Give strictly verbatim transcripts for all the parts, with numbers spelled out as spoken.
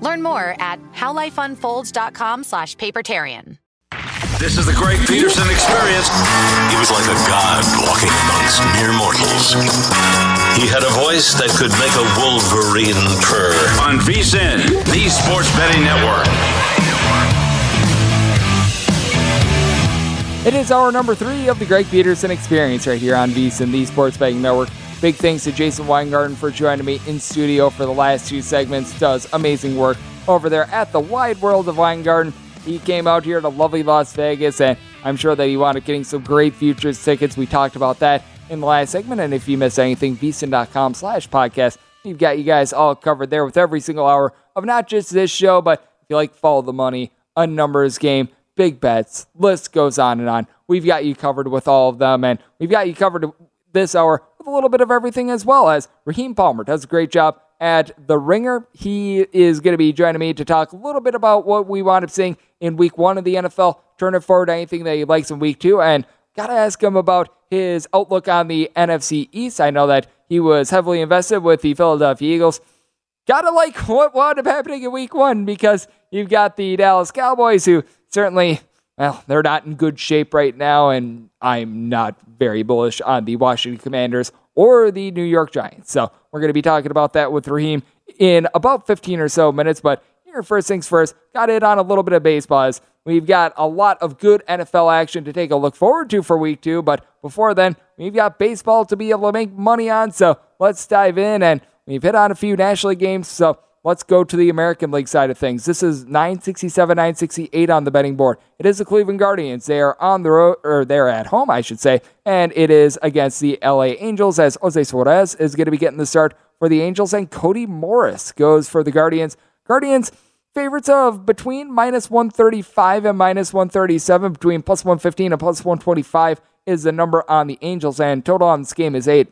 Learn more at howlifeunfolds.com slash papertarian. This is the Greg Peterson Experience. He was like a god walking amongst mere mortals. He had a voice that could make a wolverine purr. On V S I N, the Sports Betting Network. It is hour number three of the Greg Peterson Experience right here on V S I N, the Sports Betting Network. Big thanks to Jason Weingarten for joining me in studio for the last two segments. Does amazing work over there at the Wide World of Weingarten. He came out here to lovely Las Vegas, and I'm sure that he wound up getting some great futures tickets. We talked about that in the last segment, and if you missed anything, Beaston.com slash podcast. We've got you guys all covered there with every single hour of not just this show, but if you like Follow the Money, a numbers game, big bets, list goes on and on. We've got you covered with all of them, and we've got you covered this hour with a little bit of everything, as well as Raheem Palmer does a great job at the Ringer. He is going to be joining me to talk a little bit about what we wound up seeing in week one of the N F L. Turn it forward to anything that he likes in week two, and got to ask him about his outlook on the N F C East. I know that he was heavily invested with the Philadelphia Eagles. Got to like what wound up happening in week one, because you've got the Dallas Cowboys, who certainly, well, they're not in good shape right now, and I'm not very bullish on the Washington Commanders or the New York Giants. So we're going to be talking about that with Raheem in about fifteen or so minutes. But here, first things first, got to hit on a little bit of baseball, as we've got a lot of good N F L action to take a look forward to for week two. But before then, we've got baseball to be able to make money on. So let's dive in, and we've hit on a few National League games. So let's go to the American League side of things. This is nine sixty-seven, nine sixty-eight on the betting board. It is the Cleveland Guardians. They are on the road, or they're at home, I should say, and it is against the L A Angels, as Jose Suarez is going to be getting the start for the Angels, and Cody Morris goes for the Guardians. Guardians, favorites of between minus one thirty-five and minus one thirty-seven, between plus one fifteen and plus one twenty-five is the number on the Angels, and total on this game is eight.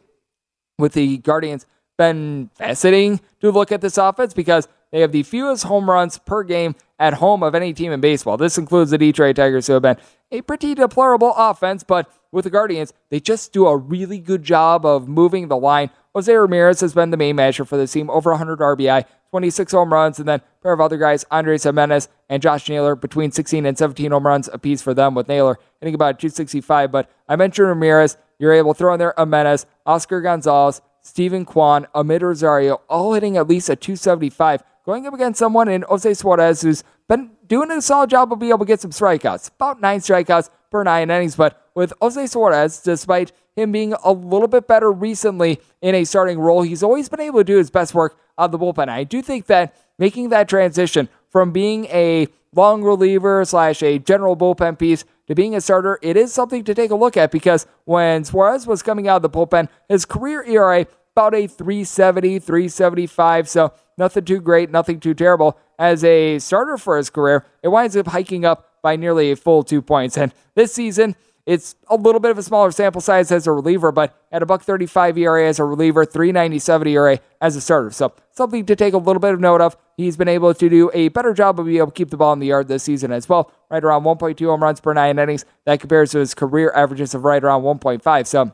With the Guardians, been fascinating to look at this offense because they have the fewest home runs per game at home of any team in baseball. This includes the Detroit Tigers, who have been a pretty deplorable offense, but with the Guardians, they just do a really good job of moving the line. Jose Ramirez has been the main measure for this team, over one hundred R B I, twenty-six home runs, and then a pair of other guys, Andrés Giménez and Josh Naylor, between sixteen and seventeen home runs apiece for them, with Naylor hitting about two sixty-five. But I mentioned Ramirez. You're able to throw in there Giménez, Oscar Gonzalez, Steven Kwan, Amed Rosario, all hitting at least a two seventy-five, going up against someone in Jose Suarez, who's been doing a solid job of being able to get some strikeouts, about nine strikeouts per nine innings. But with Jose Suarez, despite him being a little bit better recently in a starting role, he's always been able to do his best work of the bullpen. I do think that making that transition from being a long reliever slash a general bullpen piece to being a starter, it is something to take a look at, because when Suarez was coming out of the bullpen, his career E R A about a three seventy, three seventy-five, so nothing too great, nothing too terrible. As a starter for his career, it winds up hiking up by nearly a full two points. And this season, it's a little bit of a smaller sample size as a reliever, but at a buck thirty-five E R A as a reliever, three ninety-seven E R A as a starter. So something to take a little bit of note of. He's been able to do a better job of being able to keep the ball in the yard this season as well, right around one point two home runs per nine innings. That compares to his career averages of right around one point five. So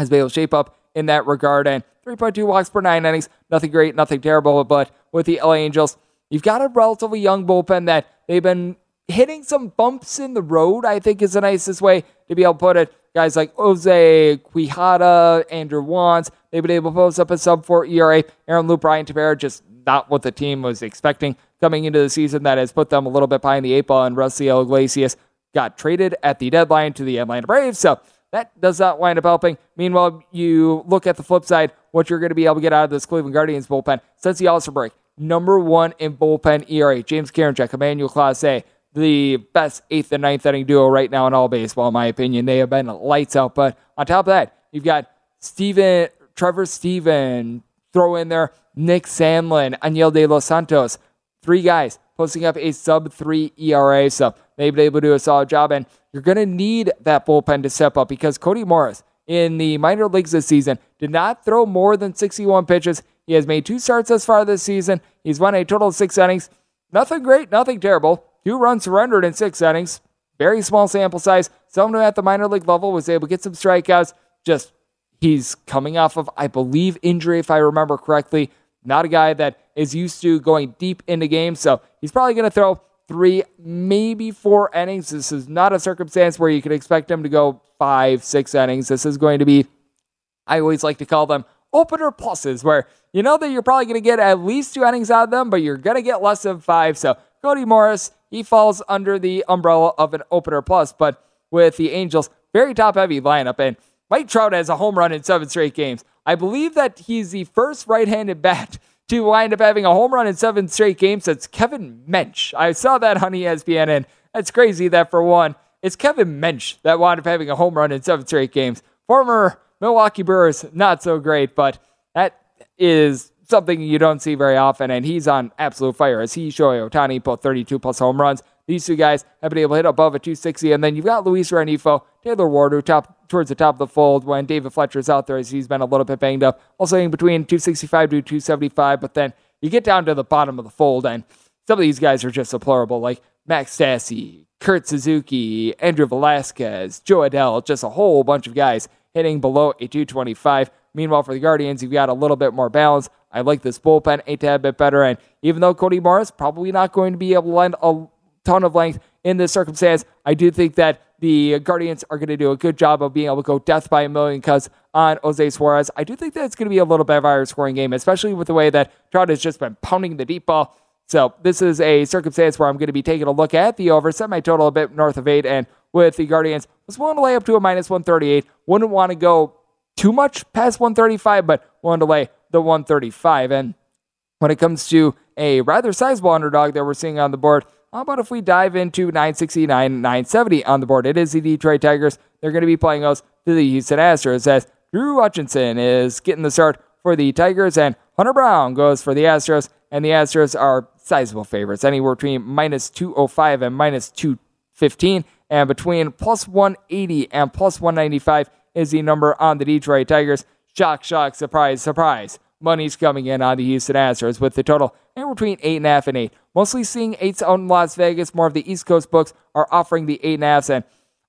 has been able to shape up in that regard. And three point two walks per nine innings, nothing great, nothing terrible. But with the L A Angels, you've got a relatively young bullpen that they've been hitting some bumps in the road, I think is the nicest way to be able to put it. Guys like Jose Quijada, Andrew Wantz, they've been able to post up a sub four E R A. Aaron Loup, Brian Tavera, just not what the team was expecting coming into the season. That has put them a little bit behind the eight ball, and Russell Iglesias got traded at the deadline to the Atlanta Braves, so that does not wind up helping. Meanwhile, you look at the flip side, what you're going to be able to get out of this Cleveland Guardians bullpen since the All-Star break. Number one in bullpen E R A, James Karinchak, Emmanuel Clase, the best eighth and ninth inning duo right now in all baseball, in my opinion. They have been lights out. But on top of that, you've got Steven, Trevor Steven, throw in there Nick Sandlin, Aniel De Los Santos. Three guys posting up a sub three E R A. So they've been able to do a solid job. And you're going to need that bullpen to step up, because Cody Morris in the minor leagues this season did not throw more than sixty-one pitches. He has made two starts thus far this season. He's won a total of six innings. Nothing great, nothing terrible. Two runs surrendered in six innings. Very small sample size. Someone at the minor league level was able to get some strikeouts. Just, he's coming off of, I believe, injury, if I remember correctly. Not a guy that is used to going deep into games. So he's probably going to throw three, maybe four innings. This is not a circumstance where you can expect him to go five, six innings. This is going to be, I always like to call them opener pluses, where you know that you're probably going to get at least two innings out of them, but you're going to get less than five. So Cody Morris, he falls under the umbrella of an opener plus. But with the Angels, very top-heavy lineup, and Mike Trout has a home run in seven straight games. I believe that he's the first right-handed bat to wind up having a home run in seven straight games since Kevin Mench. I saw that on E S P N, and that's crazy that, for one, it's Kevin Mench that wound up having a home run in seven straight games. Former Milwaukee Brewers, not so great, but that is something you don't see very often, and he's on absolute fire, as he, Shohei Ohtani, both thirty-two plus home runs. These two guys have been able to hit above a two sixty, and then you've got Luis Ranifo, Taylor Ward, who top towards the top of the fold when David Fletcher's out there, as he's been a little bit banged up, also in between two sixty-five to two seventy-five, but then you get down to the bottom of the fold, and some of these guys are just deplorable, like Max Stassi, Kurt Suzuki, Andrew Velasquez, Joe Adell, just a whole bunch of guys hitting below a two twenty-five. Meanwhile, for the Guardians, you've got a little bit more balance. I like this bullpen a tad bit better, and even though Cody Morris probably not going to be able to lend a ton of length in this circumstance, I do think that the Guardians are going to do a good job of being able to go death by a million cuts on Jose Suarez. I do think that it's going to be a little bit of a higher scoring game, especially with the way that Trout has just been pounding the deep ball. So this is a circumstance where I'm going to be taking a look at the over, set my total a bit north of eight, and with the Guardians, was willing to lay up to a minus one thirty-eight. Wouldn't want to go too much past one thirty-five, but willing to lay the one thirty-five. And when it comes to a rather sizable underdog that we're seeing on the board, how about if we dive into nine sixty-nine, nine seventy on the board? It is the Detroit Tigers. They're going to be playing us to the Houston Astros, as Drew Hutchinson is getting the start for the Tigers, and Hunter Brown goes for the Astros, and the Astros are sizable favorites, anywhere between minus two oh five and minus two fifteen, and between plus one eighty and plus one ninety-five is the number on the Detroit Tigers. Shock, shock, surprise, surprise. Money's coming in on the Houston Astros with the total anywhere between eight point five and eight. Mostly seeing eights out in Las Vegas. More of the East Coast books are offering the eight point fives, and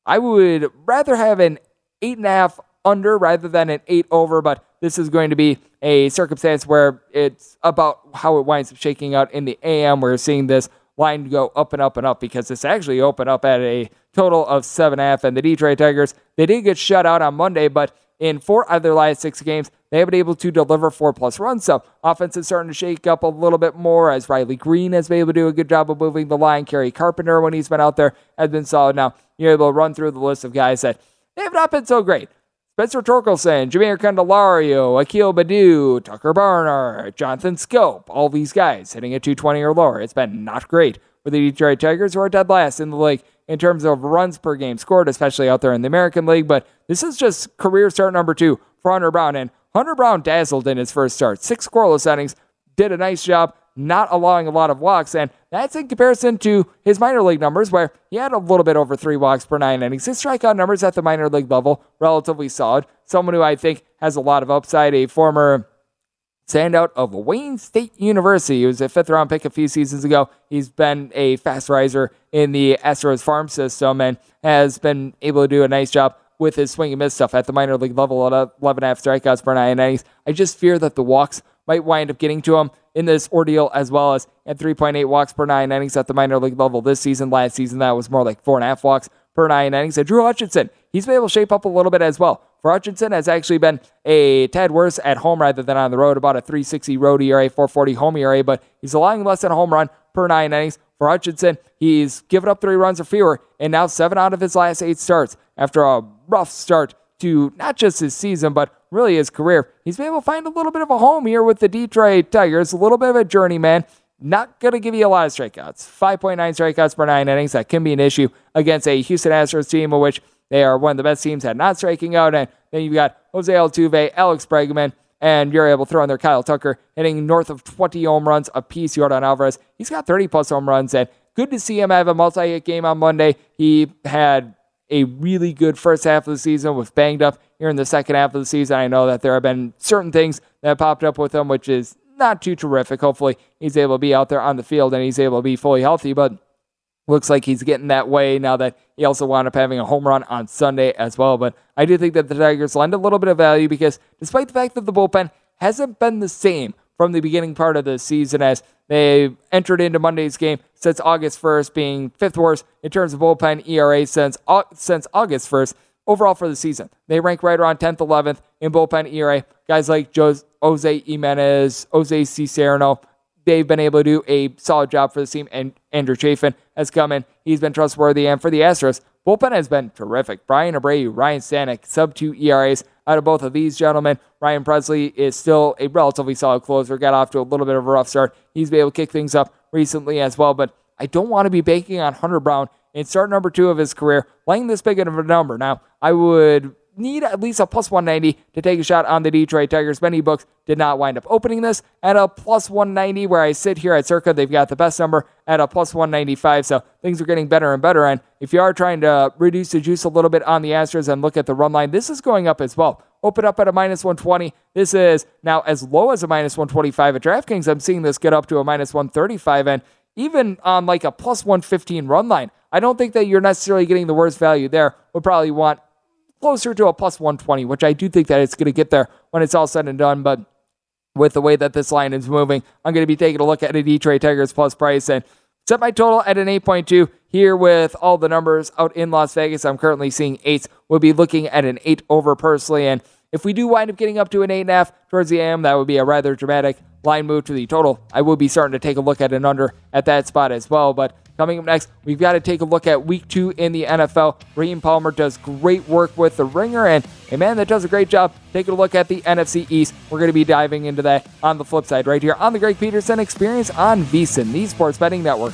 I would rather have an eight point five under rather than an eight over, but this is going to be a circumstance where it's about how it winds up shaking out in the A M. We're seeing this line go up and up and up, because it's actually opened up at a total of seven point five, and the Detroit Tigers, they did get shut out on Monday, but in four out of their last six games, they have been able to deliver four-plus runs. So offense is starting to shake up a little bit more, as Riley Green has been able to do a good job of moving the line. Kerry Carpenter, when he's been out there, has been solid. Now, you're able to run through the list of guys that they have not been so great. Spencer Torkelson, Jameer Candelario, Akil Badu, Tucker Barnard, Jonathan Scope, all these guys hitting at two twenty or lower. It's been not great for the Detroit Tigers, who are dead last in the league in terms of runs per game scored, especially out there in the American League. But this is just career start number two for Hunter Brown. And Hunter Brown dazzled in his first start. Six scoreless innings, did a nice job, not allowing a lot of walks. And that's in comparison to his minor league numbers, where he had a little bit over three walks per nine innings. His strikeout numbers at the minor league level, relatively solid. Someone who I think has a lot of upside, a former standout of Wayne State University. He was a fifth-round pick a few seasons ago. He's been a fast riser in the Astros farm system and has been able to do a nice job with his swing and miss stuff at the minor league level at eleven and a half strikeouts per nine innings. I just fear that the walks might wind up getting to him in this ordeal, as well as at three point eight walks per nine innings at the minor league level this season. Last season, that was more like four and a half walks per nine innings. And Drew Hutchinson, he's been able to shape up a little bit as well. For Hutchinson, has actually been a tad worse at home rather than on the road, about a three sixty road E R A, four forty home E R A, but he's allowing less than a home run per nine innings. For Hutchinson, he's given up three runs or fewer, and now seven out of his last eight starts after a rough start to not just his season, but really his career. He's been able to find a little bit of a home here with the Detroit Tigers, a little bit of a journeyman. Not going to give you a lot of strikeouts. five point nine strikeouts per nine innings. That can be an issue against a Houston Astros team, in which they are one of the best teams at not striking out. And then you've got Jose Altuve, Alex Bregman, and you're able to throw in there Kyle Tucker, hitting north of twenty home runs apiece. Yordan Alvarez, he's got thirty-plus home runs, and good to see him have a multi-hit game on Monday. He had a really good first half of the season, was banged up here in the second half of the season. I know that there have been certain things that have popped up with him, which is not too terrific. Hopefully he's able to be out there on the field and he's able to be fully healthy, but looks like he's getting that way now that he also wound up having a home run on Sunday as well. But I do think that the Tigers lend a little bit of value, because despite the fact that the bullpen hasn't been the same from the beginning part of the season as they entered into Monday's game, since August first, being fifth worst in terms of bullpen E R A since since August first. Overall for the season, they rank right around tenth, eleventh in bullpen E R A. Guys like Jose Giménez, Jose Cicerno, they've been able to do a solid job for the team, and Andrew Chafin has come in. He's been trustworthy, and for the Astros, bullpen has been terrific. Brian Abreu, Ryan Stanek, sub two E R As out of both of these gentlemen. Ryan Presley is still a relatively solid closer. Got off to a little bit of a rough start. He's been able to kick things up recently as well, but I don't want to be banking on Hunter Brown in start number two of his career, playing this big of a number. Now, I would need at least a plus one ninety to take a shot on the Detroit Tigers. Many books did not wind up opening this at a plus one ninety. Where I sit here at Circa, they've got the best number at a plus one ninety-five, so things are getting better and better. And if you are trying to reduce the juice a little bit on the Astros and look at the run line, this is going up as well. Open up at a minus one twenty. This is now as low as a minus one twenty-five. At DraftKings, I'm seeing this get up to a minus one thirty-five, and even on like a plus one fifteen run line, I don't think that you're necessarily getting the worst value there. We'll probably want closer to a plus one twenty, which I do think that it's going to get there when it's all said and done. But with the way that this line is moving, I'm going to be taking a look at a Detroit Tigers plus price and set my total at an eight point two. Here with all the numbers out in Las Vegas, I'm currently seeing eights. We'll be looking at an eight over personally. And if we do wind up getting up to an eight and a half towards the A M, that would be a rather dramatic line move to the total. I will be starting to take a look at an under at that spot as well. But coming up next, we've got to take a look at week two in the N F L. Raheem Palmer does great work with the Ringer, and a man that does a great job taking a look at the N F C East. We're going to be diving into that on the flip side right here on the Greg Peterson Experience on VSiN, the Sports Betting Network.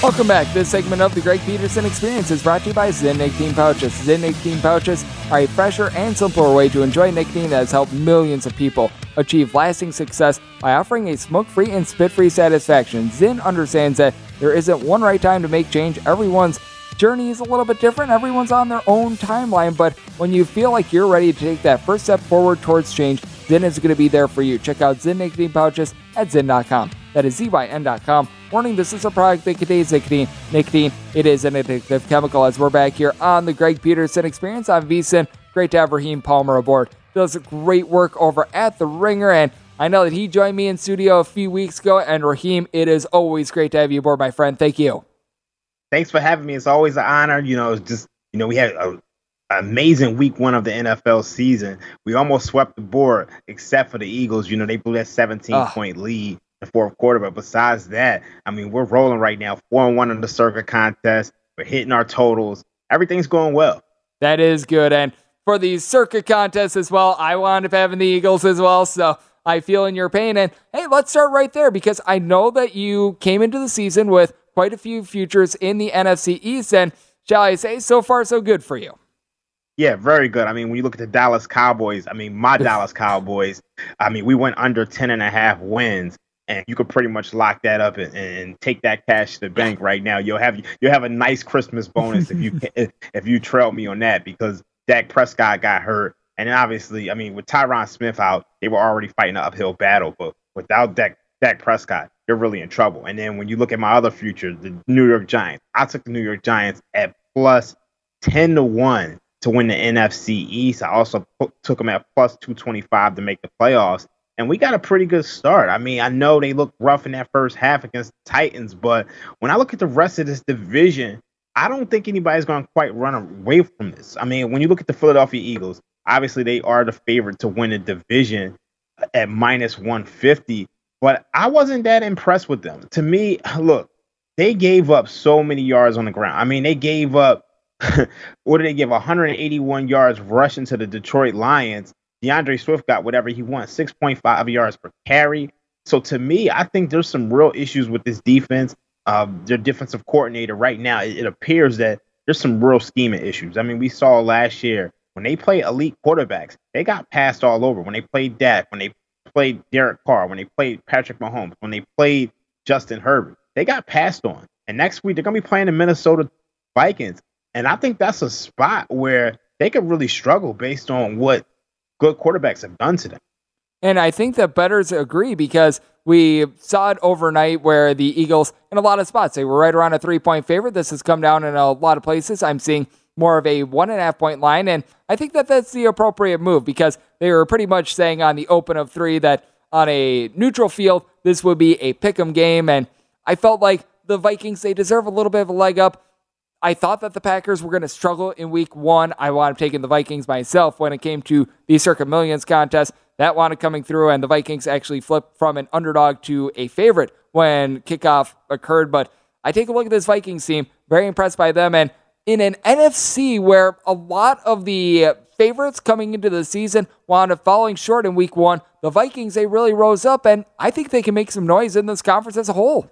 Welcome back. This segment of the Greg Peterson Experience is brought to you by Zyn Nicotine Pouches. Zyn Nicotine Pouches are a fresher and simpler way to enjoy nicotine that has helped millions of people achieve lasting success by offering a smoke-free and spit-free satisfaction. Zyn understands that there isn't one right time to make change. Everyone's journey is a little bit different. Everyone's on their own timeline, but when you feel like you're ready to take that first step forward towards change, Zyn is going to be there for you. Check out Zyn Nicotine Pouches at Zyn dot com. That is Z Y N dot com. Warning, this is a product that contains nicotine. Nicotine, it is an addictive chemical. As we're back here on the Greg Peterson Experience on V S I N, great to have Raheem Palmer aboard. Does great work over at the Ringer, and I know that he joined me in studio a few weeks ago. And Raheem, it is always great to have you aboard, my friend. Thank you. Thanks for having me. It's always an honor. You know, it's just, you know, we had a amazing week one of the N F L season. We almost swept the board, except for the Eagles. You know, they blew that seventeen-point oh. lead in the fourth quarter. But besides that, I mean, we're rolling right now. Four and one in the circuit contest. We're hitting our totals. Everything's going well. That is good. And for the circuit contest as well, I wound up having the Eagles as well. So I feel in your pain. And hey, let's start right there, because I know that you came into the season with quite a few futures in the N F C East. And shall I say, so far, so good for you. Yeah, very good. I mean, when you look at the Dallas Cowboys, I mean, my Dallas Cowboys, I mean, we went under ten and a half wins, and you could pretty much lock that up and, and take that cash to the bank right now. You'll have you'll have a nice Christmas bonus if you if you trail me on that, because Dak Prescott got hurt. And obviously, I mean, with Tyron Smith out, they were already fighting an uphill battle. But without Dak, Dak Prescott, you're really in trouble. And then when you look at my other future, the New York Giants, I took the New York Giants at plus ten to one. To win the N F C East. I also p- took them at plus two twenty-five to make the playoffs. And we got a pretty good start. I mean, I know they looked rough in that first half against the Titans, but when I look at the rest of this division, I don't think anybody's going to quite run away from this. I mean, when you look at the Philadelphia Eagles, obviously they are the favorite to win the division at minus one fifty, but I wasn't that impressed with them. To me, look, they gave up so many yards on the ground. I mean, they gave up what did they give? one hundred eighty-one yards rushing to the Detroit Lions. DeAndre Swift got whatever he wants, six point five yards per carry. So to me, I think there's some real issues with this defense. Uh, their defensive coordinator right now, it, it appears that there's some real scheming issues. I mean, we saw last year when they played elite quarterbacks, they got passed all over. When they played Dak, when they played Derek Carr, when they played Patrick Mahomes, when they played Justin Herbert, they got passed on. And next week, they're going to be playing the Minnesota Vikings. And I think that's a spot where they could really struggle based on what good quarterbacks have done to them. And I think that bettors agree, because we saw it overnight where the Eagles, in a lot of spots, they were right around a three-point favorite. This has come down in a lot of places. I'm seeing more of a one-and-a-half-point line, and I think that that's the appropriate move, because they were pretty much saying on the open of three that on a neutral field, this would be a pick'em game, and I felt like the Vikings, they deserve a little bit of a leg up. I thought that the Packers were going to struggle in week one. I wound up taking the Vikings myself when it came to the Circa Millions contest. That wound up coming through, and the Vikings actually flipped from an underdog to a favorite when kickoff occurred. But I take a look at this Vikings team, very impressed by them. And in an N F C where a lot of the favorites coming into the season wound up falling short in week one, the Vikings, they really rose up, and I think they can make some noise in this conference as a whole.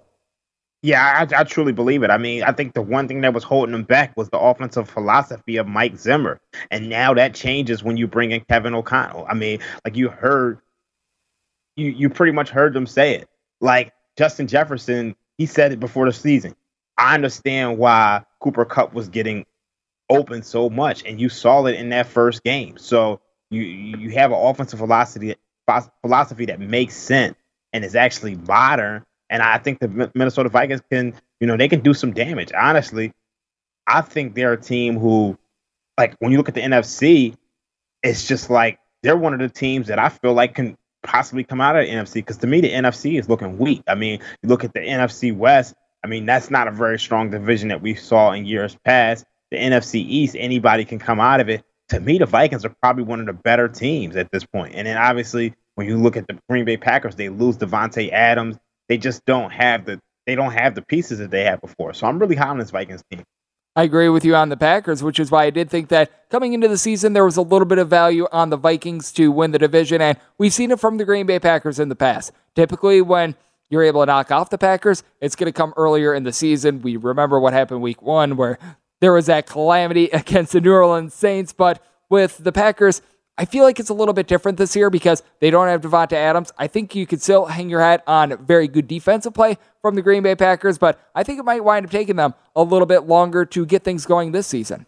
Yeah, I, I truly believe it. I mean, I think the one thing that was holding them back was the offensive philosophy of Mike Zimmer. And now that changes when you bring in Kevin O'Connell. I mean, like you heard, you, you pretty much heard them say it. Like Justin Jefferson, he said it before the season. I understand why Cooper Kupp was getting open so much, and you saw it in that first game. So you you have an offensive philosophy, philosophy that makes sense and is actually modern. And I think the Minnesota Vikings can, you know, they can do some damage. Honestly, I think they're a team who, like, when you look at the N F C, it's just like they're one of the teams that I feel like can possibly come out of the N F C. Because to me, the N F C is looking weak. I mean, you look at the N F C West. I mean, that's not a very strong division that we saw in years past. The N F C East, anybody can come out of it. To me, the Vikings are probably one of the better teams at this point. And then obviously, when you look at the Green Bay Packers, they lose Devontae Adams. They just don't have the they don't have the pieces that they had before. So I'm really high on this Vikings team. I agree with you on the Packers, which is why I did think that coming into the season, there was a little bit of value on the Vikings to win the division. And we've seen it from the Green Bay Packers in the past. Typically, when you're able to knock off the Packers, it's going to come earlier in the season. We remember what happened week one where there was that calamity against the New Orleans Saints. But with the Packers, I feel like it's a little bit different this year because they don't have Devonta Adams. I think you could still hang your hat on very good defensive play from the Green Bay Packers, but I think it might wind up taking them a little bit longer to get things going this season.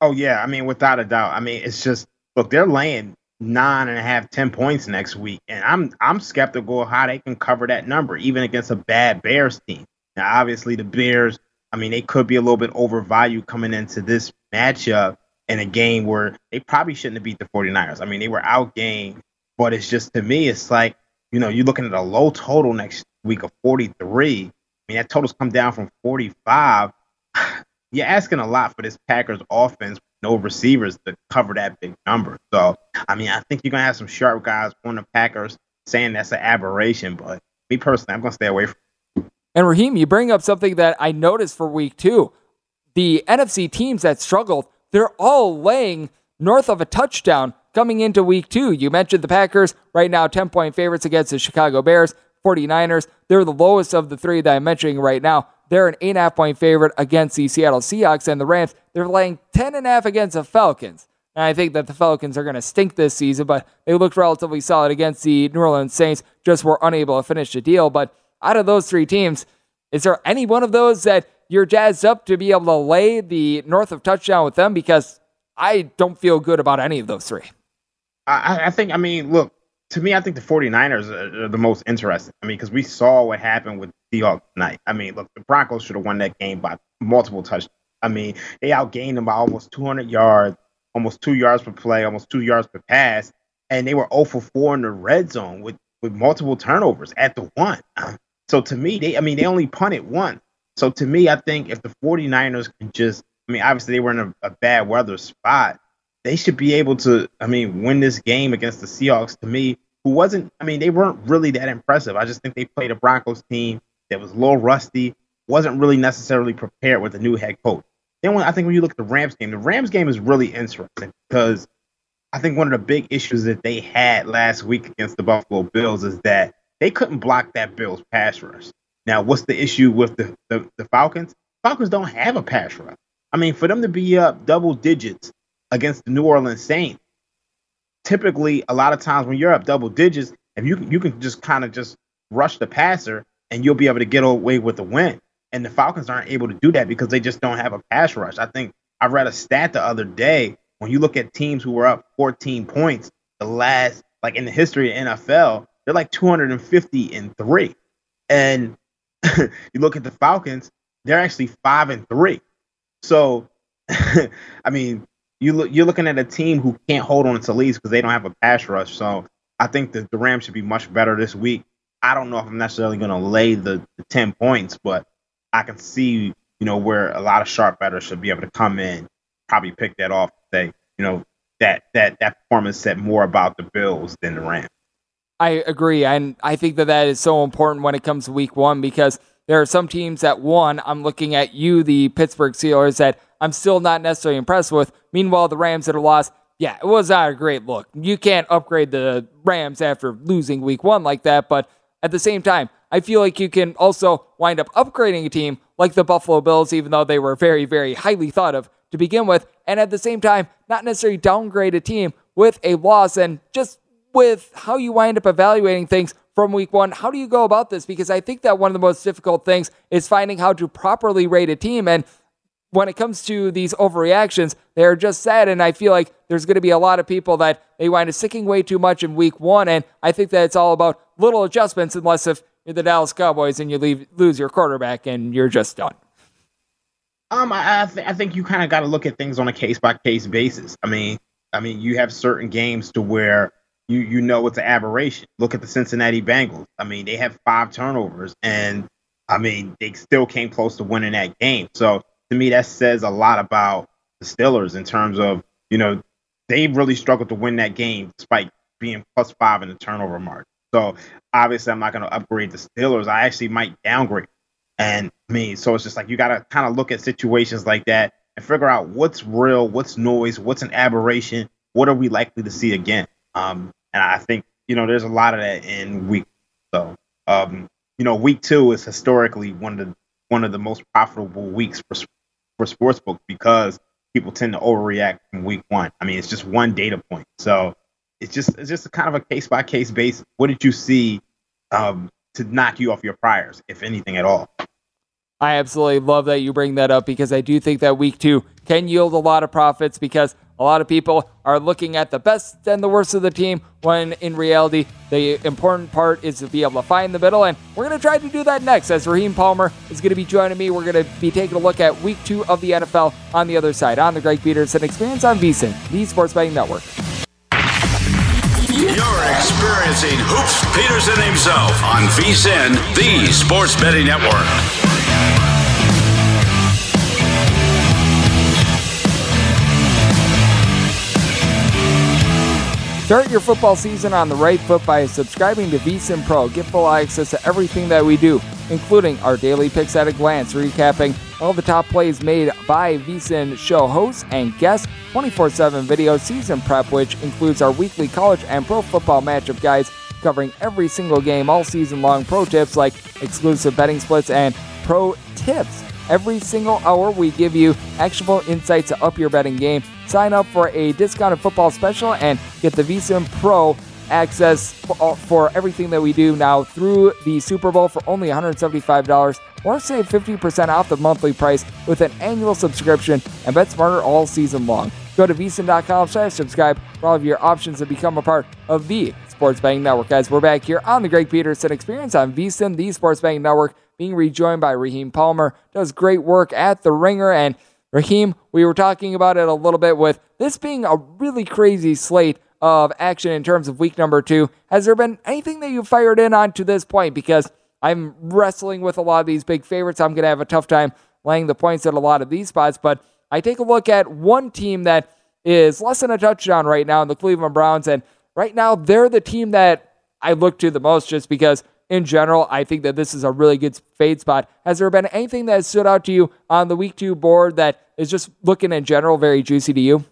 Oh, yeah. I mean, without a doubt. I mean, it's just, look, they're laying nine and a half, ten points next week, and I'm I'm skeptical of how they can cover that number, even against a bad Bears team. Now, obviously, the Bears, I mean, they could be a little bit overvalued coming into this matchup, in a game where they probably shouldn't have beat the 49ers. I mean, they were outgained, but it's just, to me, it's like, you know, you're looking at a low total next week of forty-three. I mean, that total's come down from forty-five. You're asking a lot for this Packers offense with no receivers to cover that big number. So, I mean, I think you're going to have some sharp guys on the Packers saying that's an aberration, but me personally, I'm going to stay away from it. And Raheem, you bring up something that I noticed for week two. The N F C teams that struggled, they're all laying north of a touchdown coming into week two. You mentioned the Packers right now, ten-point favorites against the Chicago Bears, 49ers. They're the lowest of the three that I'm mentioning right now. They're an eight and a half point favorite against the Seattle Seahawks, and the Rams, they're laying ten and a half against the Falcons. And I think that the Falcons are going to stink this season, but they looked relatively solid against the New Orleans Saints, just were unable to finish the deal. But out of those three teams, is there any one of those that you're jazzed up to be able to lay the north of touchdown with them? Because I don't feel good about any of those three. I, I think, I mean, look, to me, I think the 49ers are, are the most interesting. I mean, because we saw what happened with the Seahawks tonight. I mean, look, the Broncos should have won that game by multiple touchdowns. I mean, they outgained them by almost two hundred yards, almost two yards per play, almost two yards per pass, and they were zero for four in the red zone with, with multiple turnovers at the one. So to me, they, I mean, they only punted once. So to me, I think if the 49ers can just, I mean, obviously they were in a, a bad weather spot. They should be able to, I mean, win this game against the Seahawks, to me, who wasn't, I mean, they weren't really that impressive. I just think they played a Broncos team that was a little rusty, wasn't really necessarily prepared with a new head coach. Then when, I think when you look at the Rams game, the Rams game is really interesting because I think one of the big issues that they had last week against the Buffalo Bills is that they couldn't block that Bills pass rush. Now, what's the issue with the, the, the Falcons? Falcons don't have a pass rush. I mean, for them to be up double digits against the New Orleans Saints, typically a lot of times when you're up double digits, if you you can just kind of just rush the passer and you'll be able to get away with the win. And the Falcons aren't able to do that because they just don't have a pass rush. I think I read a stat the other day. When you look at teams who were up fourteen points, the last, like in the history of the N F L, they're like two hundred fifty and three. And you look at the Falcons, they're actually five and three. So, I mean, you look, you're looking at a team who can't hold on to leads because they don't have a pass rush. So I think that the Rams should be much better this week. I don't know if I'm necessarily going to lay the, the ten points, but I can see, you know, where a lot of sharp bettors should be able to come in, probably pick that off today. You know, that that that performance said more about the Bills than the Rams. I agree, and I think that that is so important when it comes to Week One, because there are some teams that, one, I'm looking at you, the Pittsburgh Steelers, that I'm still not necessarily impressed with. Meanwhile, the Rams that are lost, yeah, it was not a great look. You can't upgrade the Rams after losing Week One like that, but at the same time, I feel like you can also wind up upgrading a team like the Buffalo Bills, even though they were very, very highly thought of to begin with, and at the same time, not necessarily downgrade a team with a loss. And just with how you wind up evaluating things from Week One, how do you go about this? Because I think that one of the most difficult things is finding how to properly rate a team. And when it comes to these overreactions, they're just sad, and I feel like there's going to be a lot of people that they wind up sticking way too much in Week One, and I think that it's all about little adjustments, unless if you're the Dallas Cowboys and you leave, lose your quarterback and you're just done. Um, I I, th- I think you kind of got to look at things on a case by case basis. I mean, I mean, you have certain games to where you you know it's an aberration. Look at the Cincinnati Bengals. I mean, they have five turnovers, and I mean, they still came close to winning that game. So to me, that says a lot about the Steelers in terms of, you know, they really struggled to win that game despite being plus five in the turnover margin. So obviously, I'm not going to upgrade the Steelers. I actually might downgrade. And I mean, so it's just like you got to kind of look at situations like that and figure out what's real, what's noise, what's an aberration, what are we likely to see again? Um, and I think, you know, there's a lot of that in week. So, um, you know, week two is historically one of the one of the most profitable weeks for for sportsbook, because people tend to overreact from week one. I mean, it's just one data point. So it's just it's just a kind of a case by case basis. What did you see um, to knock you off your priors, if anything at all? I absolutely love that you bring that up, because I do think that week two can yield a lot of profits, because a lot of people are looking at the best and the worst of the team, when in reality, the important part is to be able to find the middle. And we're going to try to do that next, as Raheem Palmer is going to be joining me. We're going to be taking a look at week two of the N F L on the other side, on the Greg Peterson Experience on VSiN, the Sports Betting Network. You're experiencing Hoops Peterson himself on VSiN, the Sports Betting Network. Start your football season on the right foot by subscribing to VSiN Pro. Get full access to everything that we do, including our daily picks at a glance, recapping all the top plays made by VSiN show hosts and guests, twenty-four seven video season prep, which includes our weekly college and pro football matchup guides covering every single game all season long, pro tips like exclusive betting splits and pro tips. Every single hour, we give you actionable insights to up your betting game. Sign up for a discounted football special and get the VSiN Pro access for, for everything that we do now through the Super Bowl for only one hundred seventy-five dollars, or save fifty percent off the monthly price with an annual subscription, and bet smarter all season long. Go to VSiN.com slash subscribe for all of your options to become a part of the Sports Betting Network. Guys, we're back here on the Greg Peterson Experience on VSiN, the Sports Betting Network, being rejoined by Raheem Palmer. Does great work at the Ringer. And Raheem, we were talking about it a little bit with this being a really crazy slate of action in terms of week number two. Has there been anything that you fired in on to this point? Because I'm wrestling with a lot of these big favorites. I'm going to have a tough time laying the points at a lot of these spots, but I take a look at one team that is less than a touchdown right now in the Cleveland Browns. And right now they're the team that I look to the most, just because in general, I think that this is a really good fade spot. Has there been anything that has stood out to you on the week two board that is just looking in general very juicy to you?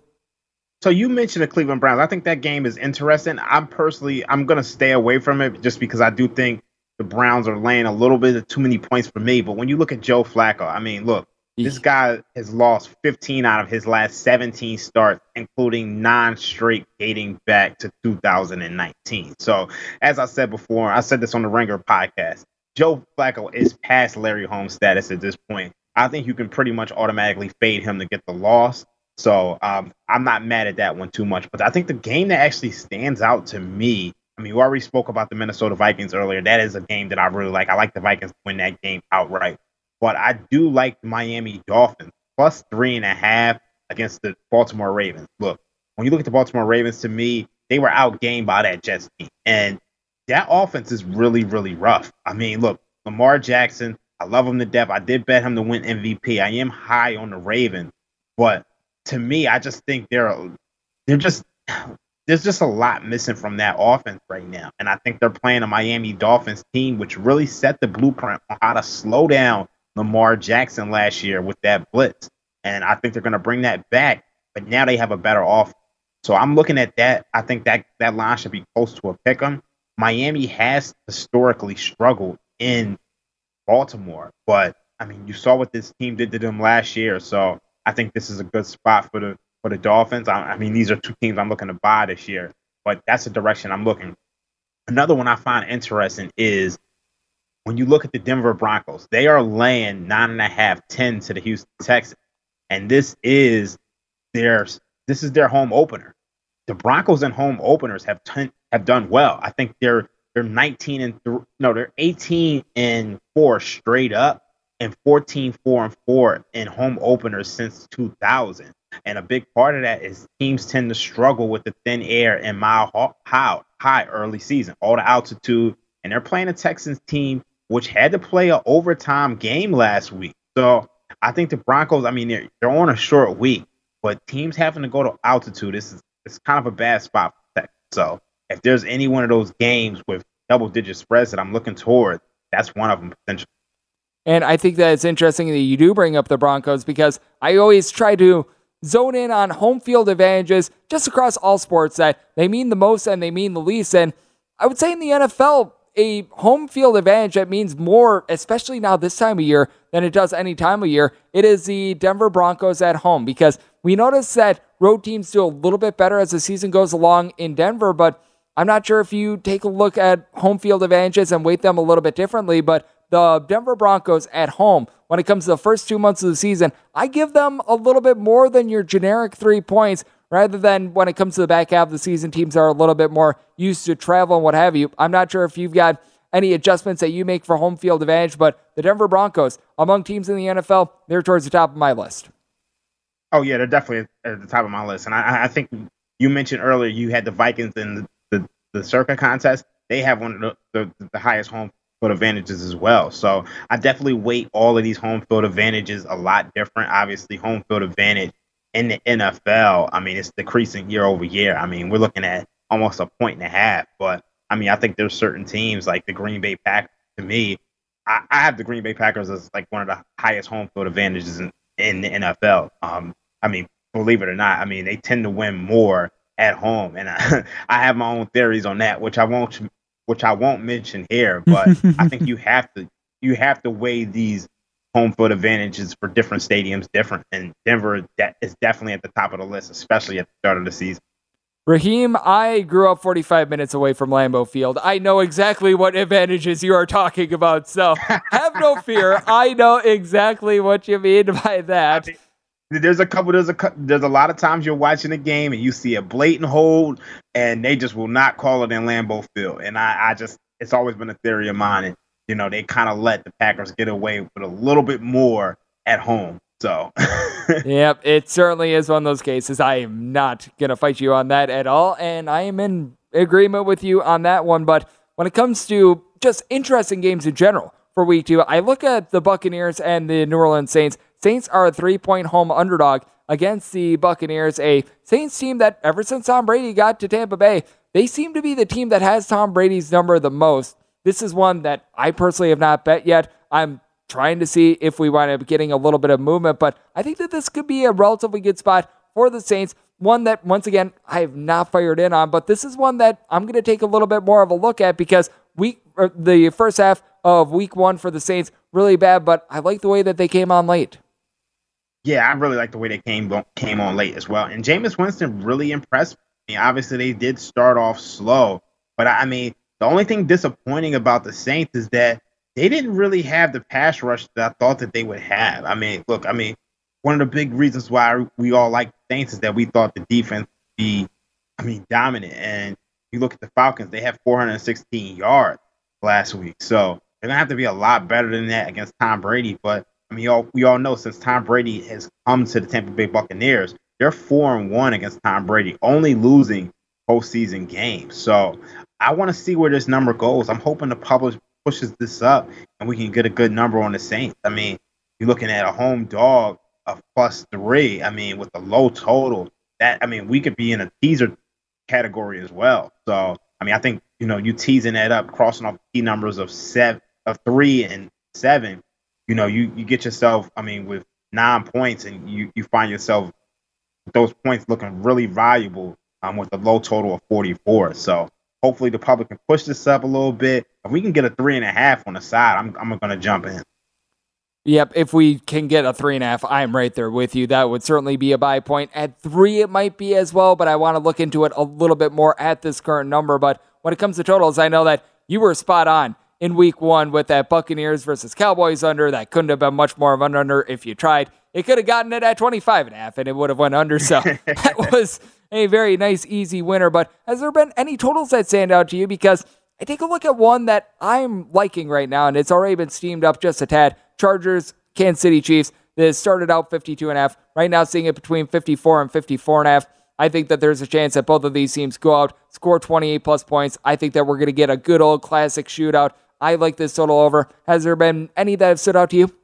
So you mentioned the Cleveland Browns. I think that game is interesting. I'm personally, I'm going to stay away from it, just because I do think the Browns are laying a little bit of too many points for me. But when you look at Joe Flacco, I mean, look, yeah. This guy has lost fifteen out of his last seventeen starts, including nine straight dating back to two thousand nineteen. So, as I said before, I said this on the Ringer podcast, Joe Flacco is past Larry Holmes status at this point. I think you can pretty much automatically fade him to get the loss. So, um, I'm not mad at that one too much. But I think the game that actually stands out to me, I mean, we already spoke about the Minnesota Vikings earlier. That is a game that I really like. I like the Vikings to win that game outright. But I do like the Miami Dolphins, plus three and a half against the Baltimore Ravens. Look, when you look at the Baltimore Ravens, to me, they were outgained by that Jets team. And that offense is really, really rough. I mean, look, Lamar Jackson, I love him to death. I did bet him to win M V P. I am high on the Ravens. But to me, I just think they're they're just there's just a lot missing from that offense right now. And I think they're playing a Miami Dolphins team, which really set the blueprint on how to slow down Lamar Jackson last year with that blitz. And I think they're going to bring that back. But now they have a better offense. So I'm looking at that. I think that, that line should be close to a pick 'em. Miami has historically struggled in Baltimore. But, I mean, you saw what this team did to them last year. So I think this is a good spot for the for the Dolphins. I, I mean, these are two teams I'm looking to buy this year. But that's the direction I'm looking. Another one I find interesting is when you look at the Denver Broncos, they are laying nine and a half, ten to the Houston Texans. And this is their this is their home opener. The Broncos and home openers have t- have done well. I think they're they're nineteen and th- no, they're eighteen and four straight up, and fourteen four and four in home openers since two thousand. And a big part of that is teams tend to struggle with the thin air and mile high, high early season, all the altitude. And they're playing a Texans team which had to play an overtime game last week. So I think the Broncos, I mean, they're they're on a short week, but teams having to go to altitude, this is it's kind of a bad spot for Texas. So if there's any one of those games with double-digit spreads that I'm looking toward, that's one of them potentially. And I think that it's interesting that you do bring up the Broncos because I always try to zone in on home field advantages just across all sports that they mean the most and they mean the least. And I would say in the N F L, a home field advantage that means more, especially now this time of year, than it does any time of year, it is the Denver Broncos at home because we notice that road teams do a little bit better as the season goes along in Denver, but I'm not sure if you take a look at home field advantages and weight them a little bit differently, but the Denver Broncos at home, when it comes to the first two months of the season, I give them a little bit more than your generic three points rather than when it comes to the back half of the season, teams are a little bit more used to travel and what have you. I'm not sure if you've got any adjustments that you make for home field advantage, but the Denver Broncos, among teams in the N F L, they're towards the top of my list. Oh, yeah, they're definitely at the top of my list. And I, I think you mentioned earlier you had the Vikings in the, the, the circuit contest. They have one of the, the, the highest home field advantages as well. So I definitely weight all of these home field advantages a lot different. Obviously, home field advantage in the N F L, I mean, it's decreasing year over year. I mean, we're looking at almost a point and a half. But, I mean, I think there's certain teams like the Green Bay Packers. To me, I, I have the Green Bay Packers as like one of the highest home field advantages in in the N F L. Um, I mean, believe it or not, I mean, they tend to win more at home. And I, I have my own theories on that, which I won't, which I won't mention here, but I think you have to, you have to weigh these home field advantages for different stadiums different. And Denver that is definitely at the top of the list, especially at the start of the season. Raheem, I grew up forty-five minutes away from Lambeau Field. I know exactly what advantages you are talking about, so have no fear. I know exactly what you mean by that. I mean, there's a couple. There's a there's a lot of times you're watching a game and you see a blatant hold, and they just will not call it in Lambeau Field. And I, I just it's always been a theory of mine. And, you know, they kind of let the Packers get away with a little bit more at home. So, yep, it certainly is one of those cases. I am not going to fight you on that at all, and I am in agreement with you on that one. But when it comes to just interesting games in general for week two, I look at the Buccaneers and the New Orleans Saints. Saints are a three-point home underdog against the Buccaneers, a Saints team that ever since Tom Brady got to Tampa Bay, they seem to be the team that has Tom Brady's number the most. This is one that I personally have not bet yet. I'm trying to see if we wind up getting a little bit of movement, but I think that this could be a relatively good spot for the Saints, one that, once again, I have not fired in on, but this is one that I'm going to take a little bit more of a look at because week or the first half of week one for the Saints, really bad, but I like the way that they came on late. Yeah, I really like the way they came came on late as well, and Jameis Winston really impressed me. Obviously, they did start off slow, but I mean, the only thing disappointing about the Saints is that they didn't really have the pass rush that I thought that they would have. I mean, look, I mean, one of the big reasons why we all like the Saints is that we thought the defense would be, I mean, dominant. And you look at the Falcons, they have four hundred sixteen yards last week. So they're going to have to be a lot better than that against Tom Brady. But, I mean, all, we all know since Tom Brady has come to the Tampa Bay Buccaneers, they're four and one against Tom Brady, only losing postseason game. So I want to see where this number goes. I'm hoping the public pushes this up and we can get a good number on the Saints. I mean, you're looking at a home dog of plus three. I mean, with the low total, that I mean, we could be in a teaser category as well. So I mean, I think, you know, you teasing that up, crossing off key numbers of seven, of three and seven, you know, you, you get yourself, I mean, with nine points and you, you find yourself those points looking really valuable um, with a low total of forty-four. So hopefully the public can push this up a little bit. If we can get a three and a half on the side, I'm I'm going to jump in. Yep, if we can get a three and a half, I'm right there with you. That would certainly be a buy point. At three, it might be as well, but I want to look into it a little bit more at this current number. But when it comes to totals, I know that you were spot on in week one with that Buccaneers versus Cowboys under. That couldn't have been much more of an under if you tried. It could have gotten it at twenty-five and a half, and it would have went under. So that was a very nice, easy winner. But has there been any totals that stand out to you? Because I take a look at one that I'm liking right now, and it's already been steamed up just a tad. Chargers, Kansas City Chiefs. This started out fifty-two and a half. Right now, seeing it between fifty-four and fifty-four and a half. I think that there's a chance that both of these teams go out, score twenty-eight plus points. I think that we're going to get a good old classic shootout. I like this total over. Has there been any that have stood out to you?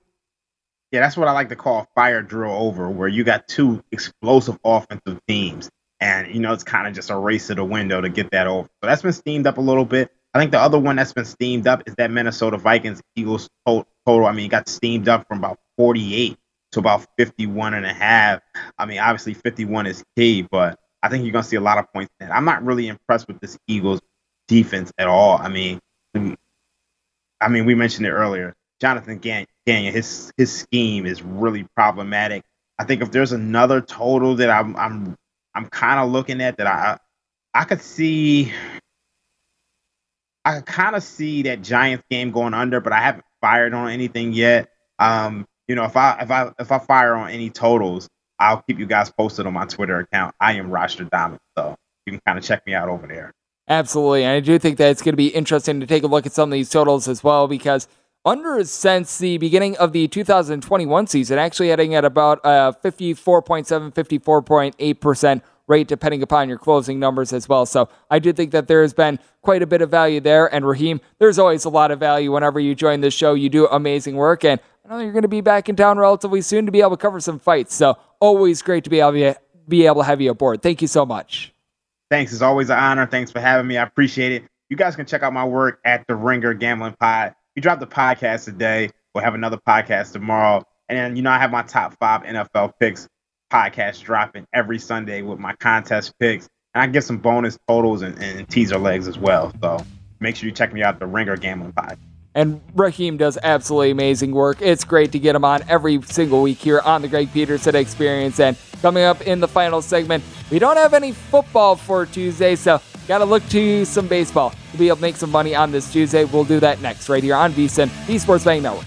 Yeah, that's what I like to call fire drill over, where you got two explosive offensive teams. And, you know, it's kind of just a race to the window to get that over. So that's been steamed up a little bit. I think the other one that's been steamed up is that Minnesota Vikings Eagles total. I mean, it got steamed up from about forty-eight to about fifty-one and a half. I mean, obviously fifty-one is key, but I think you're going to see a lot of points in that. I'm not really impressed with this Eagles defense at all. I mean, I mean, we mentioned it earlier. Jonathan Gannon, his his scheme is really problematic. I think if there's another total that I'm I'm I'm kind of looking at that I I could see. I kind of see that Giants game going under, but I haven't fired on anything yet. Um, you know, if I if I if I fire on any totals, I'll keep you guys posted on my Twitter account. I am Rostradamus, so you can kind of check me out over there. Absolutely, and I do think that it's going to be interesting to take a look at some of these totals as well, because under since the beginning of the two thousand twenty-one season, actually heading at about uh, fifty-four point seven, fifty-four point eight percent. rate depending upon your closing numbers as well. So I do think that there has been quite a bit of value there. And Raheem, there's always a lot of value whenever you join this show. You do amazing work, and I know you're going to be back in town relatively soon to be able to cover some fights. So always great to be able to, be able to have you aboard. Thank you so much. Thanks. It's always an honor. Thanks for having me. I appreciate it. You guys can check out my work at The Ringer Gambling Pod. We dropped the podcast today. We'll have another podcast tomorrow. And then, you know, I have my top five N F L picks podcast dropping every Sunday with my contest picks, and I give some bonus totals and, and teaser legs as well. So make sure you check me out, The Ringer Gambling Pod. And Raheem does absolutely amazing work. It's great to get him on every single week here on the Greg Peterson Experience. And coming up in the final segment, we don't have any football for Tuesday, so gotta look to some baseball to be able to make some money on this Tuesday. We'll do that next right here on VSiN, the Sports Betting Network.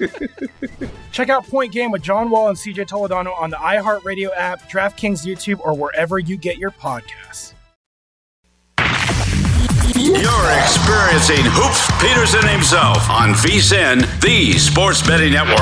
Nick? Check out Point Game with John Wall and C J Toledano on the iHeartRadio app, DraftKings YouTube, or wherever you get your podcasts. You're experiencing Hoops Peterson himself on V S I N, the sports betting network.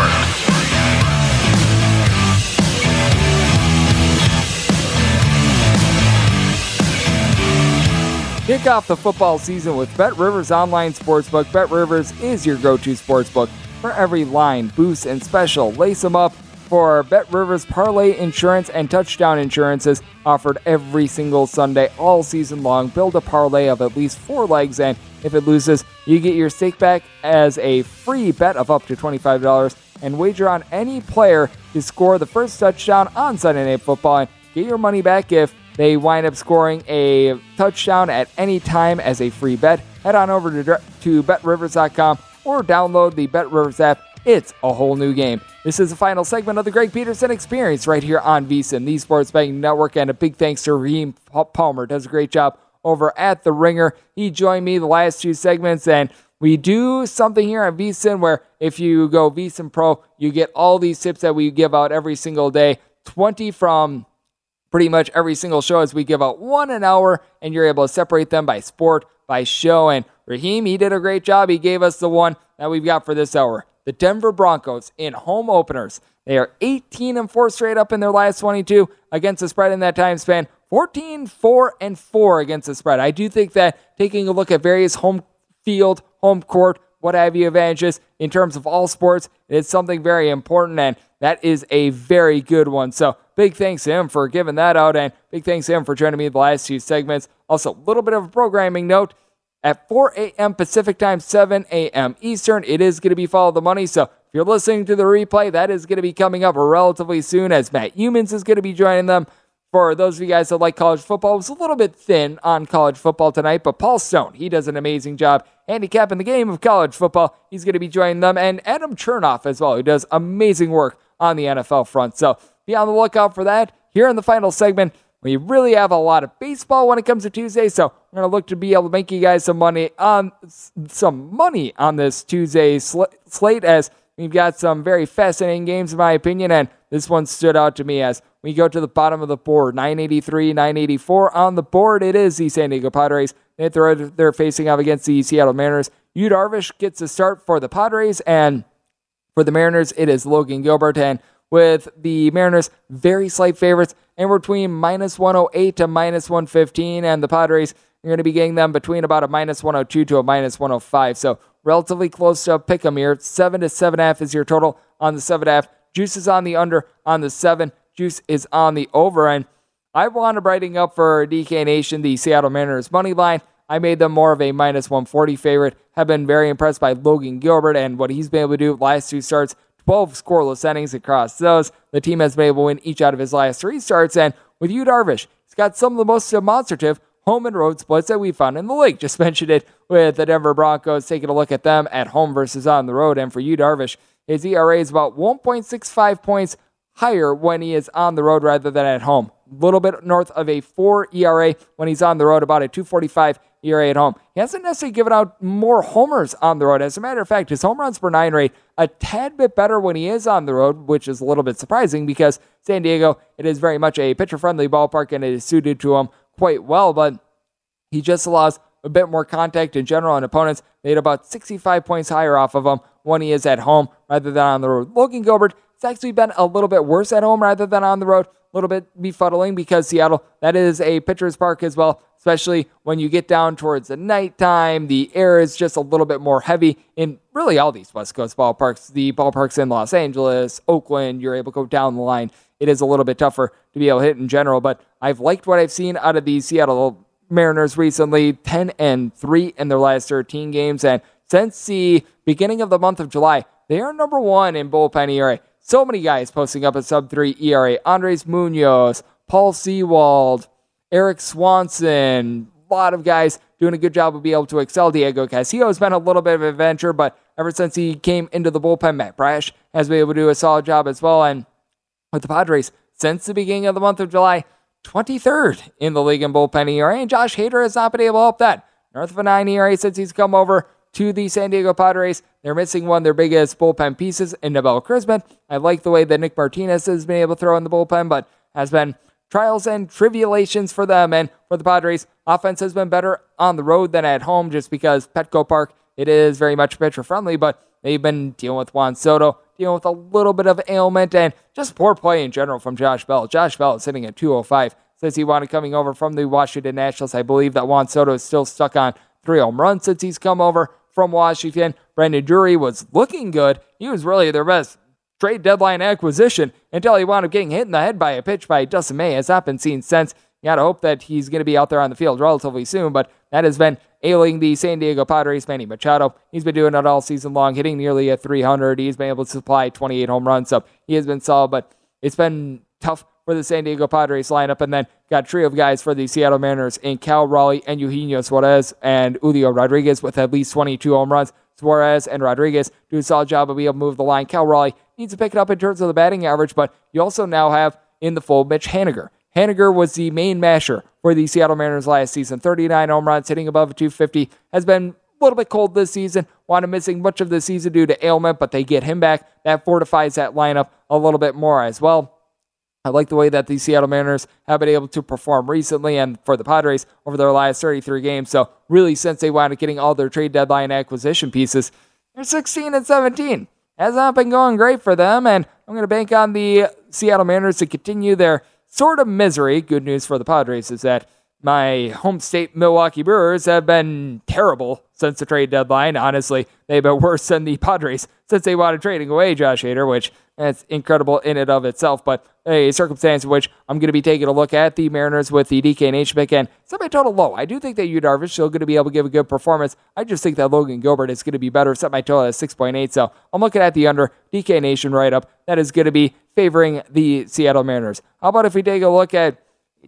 Kick off the football season with BetRivers Online Sportsbook. BetRivers is your go-to sportsbook for every line, boost, and special. Lace them up for BetRivers Parlay Insurance and Touchdown Insurances offered every single Sunday all season long. Build a parlay of at least four legs, and if it loses, you get your stake back as a free bet of up to twenty-five dollars and wager on any player to score the first touchdown on Sunday Night Football and get your money back if they wind up scoring a touchdown at any time as a free bet. Head on over to, to Bet Rivers dot com or download the BetRivers app. It's a whole new game. This is the final segment of the Greg Peterson Experience right here on VSiN, the Sports Betting Network, and a big thanks to Raheem Palmer. Does a great job over at The Ringer. He joined me the last two segments, and we do something here on VSiN where if you go VSiN Pro, you get all these tips that we give out every single day, twenty from pretty much every single show, as we give out one an hour, and you're able to separate them by sport, by show. And Raheem, he did a great job. He gave us the one that we've got for this hour. The Denver Broncos in home openers. They are eighteen and four straight up in their last twenty-two against the spread in that time span, fourteen and four and four against the spread. I do think that taking a look at various home field, home court, what have you advantages in terms of all sports, it's something very important, and that is a very good one. So big thanks to him for giving that out, and big thanks to him for joining me in the last two segments. Also, a little bit of a programming note. At four a.m. Pacific time, seven a.m. Eastern, it is going to be Follow the Money. So if you're listening to the replay, that is going to be coming up relatively soon as Matt Humans is going to be joining them. For those of you guys that like college football, it was a little bit thin on college football tonight, but Paul Stone, he does an amazing job handicapping the game of college football. He's going to be joining them, and Adam Chernoff as well, who does amazing work on the N F L front. So be on the lookout for that here in the final segment. We really have a lot of baseball when it comes to Tuesday, so we're going to look to be able to make you guys some money on some money on this Tuesday sl- slate as we've got some very fascinating games, in my opinion, and this one stood out to me as we go to the bottom of the board, nine eighty-three, nine eighty-four. On the board, it is the San Diego Padres. They're, they're facing off against the Seattle Mariners. Yu Darvish gets a start for the Padres, and for the Mariners, it is Logan Gilbert, and with the Mariners, very slight favorites, and we're between minus one oh eight to minus one fifteen, and the Padres are going to be getting them between about a minus one oh two to a minus one oh five, so relatively close to a pick'em here. seven to seven point five is your total on the seven point five. Juice is on the under on the seven. Juice is on the over, and I wound up writing up for D K Nation the Seattle Mariners money line. I made them more of a minus one forty favorite. Have been very impressed by Logan Gilbert and what he's been able to do last two starts. twelve scoreless innings across those. The team has been able to win each out of his last three starts, and with Yu Darvish, he's got some of the most demonstrative home and road splits that we found in the league. Just mentioned it with the Denver Broncos, taking a look at them at home versus on the road, and for Yu Darvish, his E R A is about one point six five points higher when he is on the road rather than at home. A little bit north of a four E R A when he's on the road, about a two forty-five E R A at home. He hasn't necessarily given out more homers on the road. As a matter of fact, his home runs per nine rate a tad bit better when he is on the road, which is a little bit surprising because San Diego, it is very much a pitcher-friendly ballpark and it is suited to him quite well, but he just allows a bit more contact in general, and opponents made about sixty-five points higher off of him when he is at home rather than on the road. Logan Gilbert It's actually been a little bit worse at home rather than on the road. A little bit befuddling because Seattle, that is a pitcher's park as well, especially when you get down towards the nighttime. The air is just a little bit more heavy in really all these West Coast ballparks. The ballparks in Los Angeles, Oakland, you're able to go down the line. It is a little bit tougher to be able to hit in general, but I've liked what I've seen out of the Seattle Mariners recently, ten and three in their last thirteen games. And since the beginning of the month of July, they are number one in bullpen E R A. So many guys posting up a sub three E R A. Andres Munoz, Paul Sewald, Eric Swanson, a lot of guys doing a good job of being able to excel. Diego Castillo has been a little bit of an adventure, but ever since he came into the bullpen, Matt Brash has been able to do a solid job as well. And with the Padres, since the beginning of the month of July, twenty-third in the league in bullpen E R A, and Josh Hader has not been able to help that. North of a nine E R A since he's come over to the San Diego Padres. They're missing one of their biggest bullpen pieces in Nebel Chrisman. I like the way that Nick Martinez has been able to throw in the bullpen, but has been trials and tribulations for them and for the Padres. Offense has been better on the road than at home just because Petco Park, it is very much pitcher-friendly, but they've been dealing with Juan Soto, dealing with a little bit of ailment, and just poor play in general from Josh Bell. Josh Bell is hitting at two oh five since he wanted coming over from the Washington Nationals. I believe that Juan Soto is still stuck on three home runs since he's come over from Washington. Brandon Drury was looking good. He was really their best trade deadline acquisition until he wound up getting hit in the head by a pitch by Dustin May. Has not been seen since. You got to hope that he's going to be out there on the field relatively soon, but that has been ailing the San Diego Padres. Manny Machado, he's been doing it all season long, hitting nearly a three hundred. He's been able to supply twenty-eight home runs, so he has been solid, but it's been tough for the San Diego Padres lineup, and then got a trio of guys for the Seattle Mariners in Cal Raleigh and Eugenio Suarez and Julio Rodriguez with at least twenty-two home runs. Suarez and Rodriguez do a solid job of being able to move the line. Cal Raleigh needs to pick it up in terms of the batting average, but you also now have in the fold Mitch Haniger. Haniger was the main masher for the Seattle Mariners last season. thirty-nine home runs, hitting above two fifty, has been a little bit cold this season. Wanda missing much of the season due to ailment, but they get him back. That fortifies that lineup a little bit more as well. I like the way that the Seattle Mariners have been able to perform recently and for the Padres over their last thirty-three games. So really, since they wound up getting all their trade deadline acquisition pieces, they're sixteen and seventeen. Has not been going great for them, and I'm going to bank on the Seattle Mariners to continue their sort of misery. Good news for the Padres is that my home state Milwaukee Brewers have been terrible since the trade deadline. Honestly, they've been worse than the Padres since they wanted trading away Josh Hader, which that's incredible in and of itself. But a circumstance in which I'm going to be taking a look at the Mariners with the D K Nation pick and semi-total low. I do think that Yu Darvish is still going to be able to give a good performance. I just think that Logan Gilbert is going to be better. Set my total at six point eight. So I'm looking at the under D K Nation right up. That is going to be favoring the Seattle Mariners. How about if we take a look at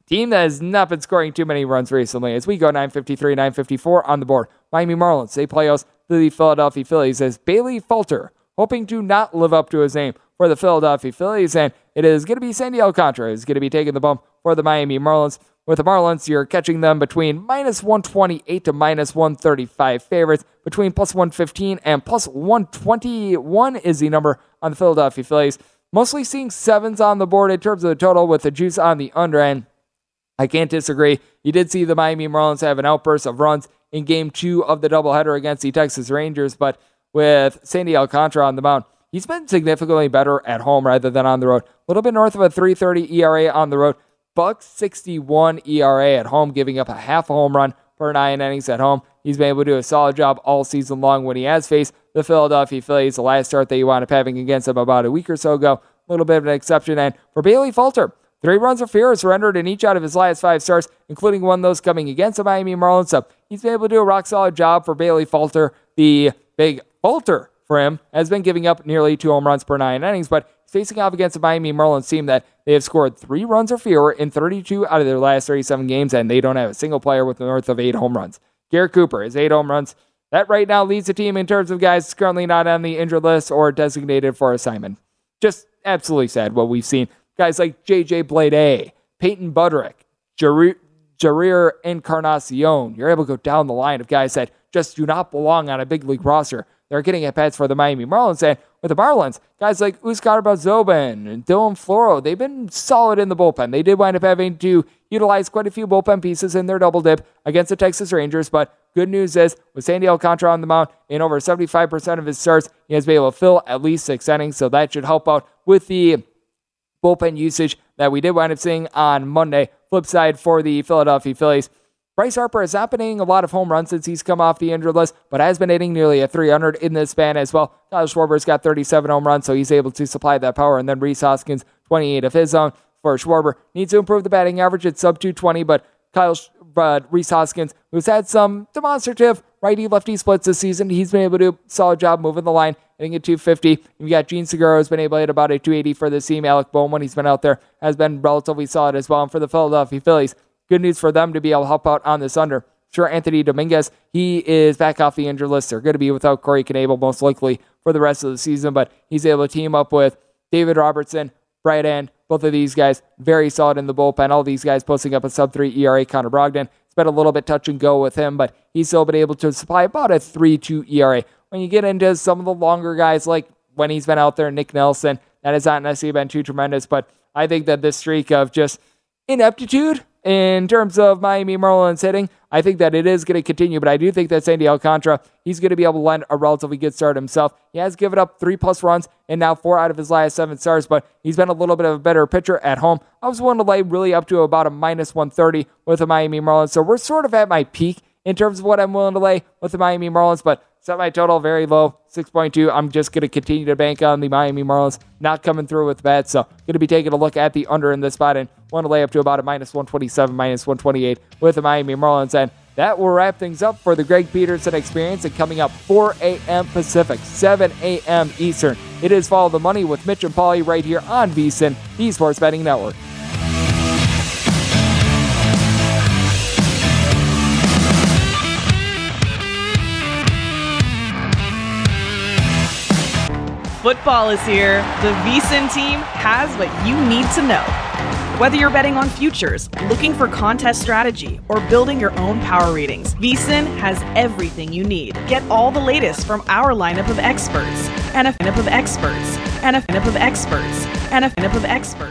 team that has not been scoring too many runs recently as we go nine fifty-three, nine fifty-four on the board. Miami Marlins, they play host to the Philadelphia Phillies as Bailey Falter, hoping to not live up to his name for the Philadelphia Phillies, and it is going to be Sandy Alcantara who's going to be taking the bump for the Miami Marlins. With the Marlins, you're catching them between minus one twenty-eight to minus one thirty-five favorites, between plus one fifteen and plus one twenty-one is the number on the Philadelphia Phillies. Mostly seeing sevens on the board in terms of the total with the juice on the under end. I can't disagree. You did see the Miami Marlins have an outburst of runs in game two of the doubleheader against the Texas Rangers, but with Sandy Alcantara on the mound, he's been significantly better at home rather than on the road. A little bit north of a three thirty E R A on the road, buck sixty-one E R A at home, giving up a half a home run per nine innings at home. He's been able to do a solid job all season long when he has faced the Philadelphia Phillies. The last start that he wound up having against them about a week or so ago, a little bit of an exception. And for Bailey Falter, three runs or fewer surrendered in each out of his last five starts, including one of those coming against the Miami Marlins. So he's been able to do a rock-solid job for Bailey Falter. The big Falter for him has been giving up nearly two home runs per nine innings, but he's facing off against the Miami Marlins team that they have scored three runs or fewer in thirty-two out of their last thirty-seven games, and they don't have a single player with north of eight home runs. Garrett Cooper is eight home runs. That right now leads the team in terms of guys currently not on the injured list or designated for assignment. Just absolutely sad what we've seen. Guys like J J. Bleday, Peyton Budrick, Jarir, Jarir Encarnacion. You're able to go down the line of guys that just do not belong on a big league roster. They're getting at-bats for the Miami Marlins. And or the power lines, guys like Uzcar Bazobin and Dylan Floro, they've been solid in the bullpen. They did wind up having to utilize quite a few bullpen pieces in their double dip against the Texas Rangers, but good news is, with Sandy Alcantara on the mound, in over seventy-five percent of his starts, he has been able to fill at least six innings, so that should help out with the bullpen usage that we did wind up seeing on Monday. Flip side for the Philadelphia Phillies, Bryce Harper has not been hitting a lot of home runs since he's come off the injured list, but has been hitting nearly a three hundred in this span as well. Kyle Schwarber's got thirty-seven home runs, so he's able to supply that power. And then Rhys Hoskins, twenty-eight of his own. For Schwarber, needs to improve the batting average at sub two twenty, but Kyle uh, Rhys Hoskins, who's had some demonstrative righty-lefty splits this season, he's been able to do a solid job moving the line, hitting at two fifty. You've got Gene Segura, who's been able to hit about a two eighty for this team. Alec Bowman, he's been out there, has been relatively solid as well. And for the Philadelphia Phillies, good news for them to be able to help out on this under. Sure, Anthony Dominguez, he is back off the injured list. They're going to be without Corey Knebel most likely for the rest of the season, but he's able to team up with David Robertson, Brian, both of these guys very solid in the bullpen. All these guys posting up a sub three E R A. Connor Brogdon, it's been a little bit touch and go with him, but he's still been able to supply about a three two E R A. When you get into some of the longer guys, like when he's been out there, Nick Nelson, that has not necessarily been too tremendous, but I think that this streak of just ineptitude in terms of Miami Marlins hitting, I think that it is going to continue, but I do think that Sandy Alcantara, he's going to be able to lend a relatively good start himself. He has given up three-plus runs and now four out of his last seven starts, but he's been a little bit of a better pitcher at home. I was willing to lay really up to about a minus one thirty with the Miami Marlins, so we're sort of at my peak in terms of what I'm willing to lay with the Miami Marlins, but set my total very low, six point two. I'm just going to continue to bank on the Miami Marlins not coming through with bats, so going to be taking a look at the under in this spot and want to lay up to about a minus one twenty-seven, minus one twenty-eight with the Miami Marlins. And that will wrap things up for the Greg Peterson Experience. And coming up, four a.m. Pacific, seven a.m. Eastern, it is Follow the Money with Mitch and Pauly right here on VSiN, the Sports Betting Network. Football is here. The VSiN team has what you need to know. Whether you're betting on futures, looking for contest strategy, or building your own power ratings, VSiN has everything you need. Get all the latest from our lineup of experts, and a lineup of experts, and a lineup of experts, and a lineup of experts.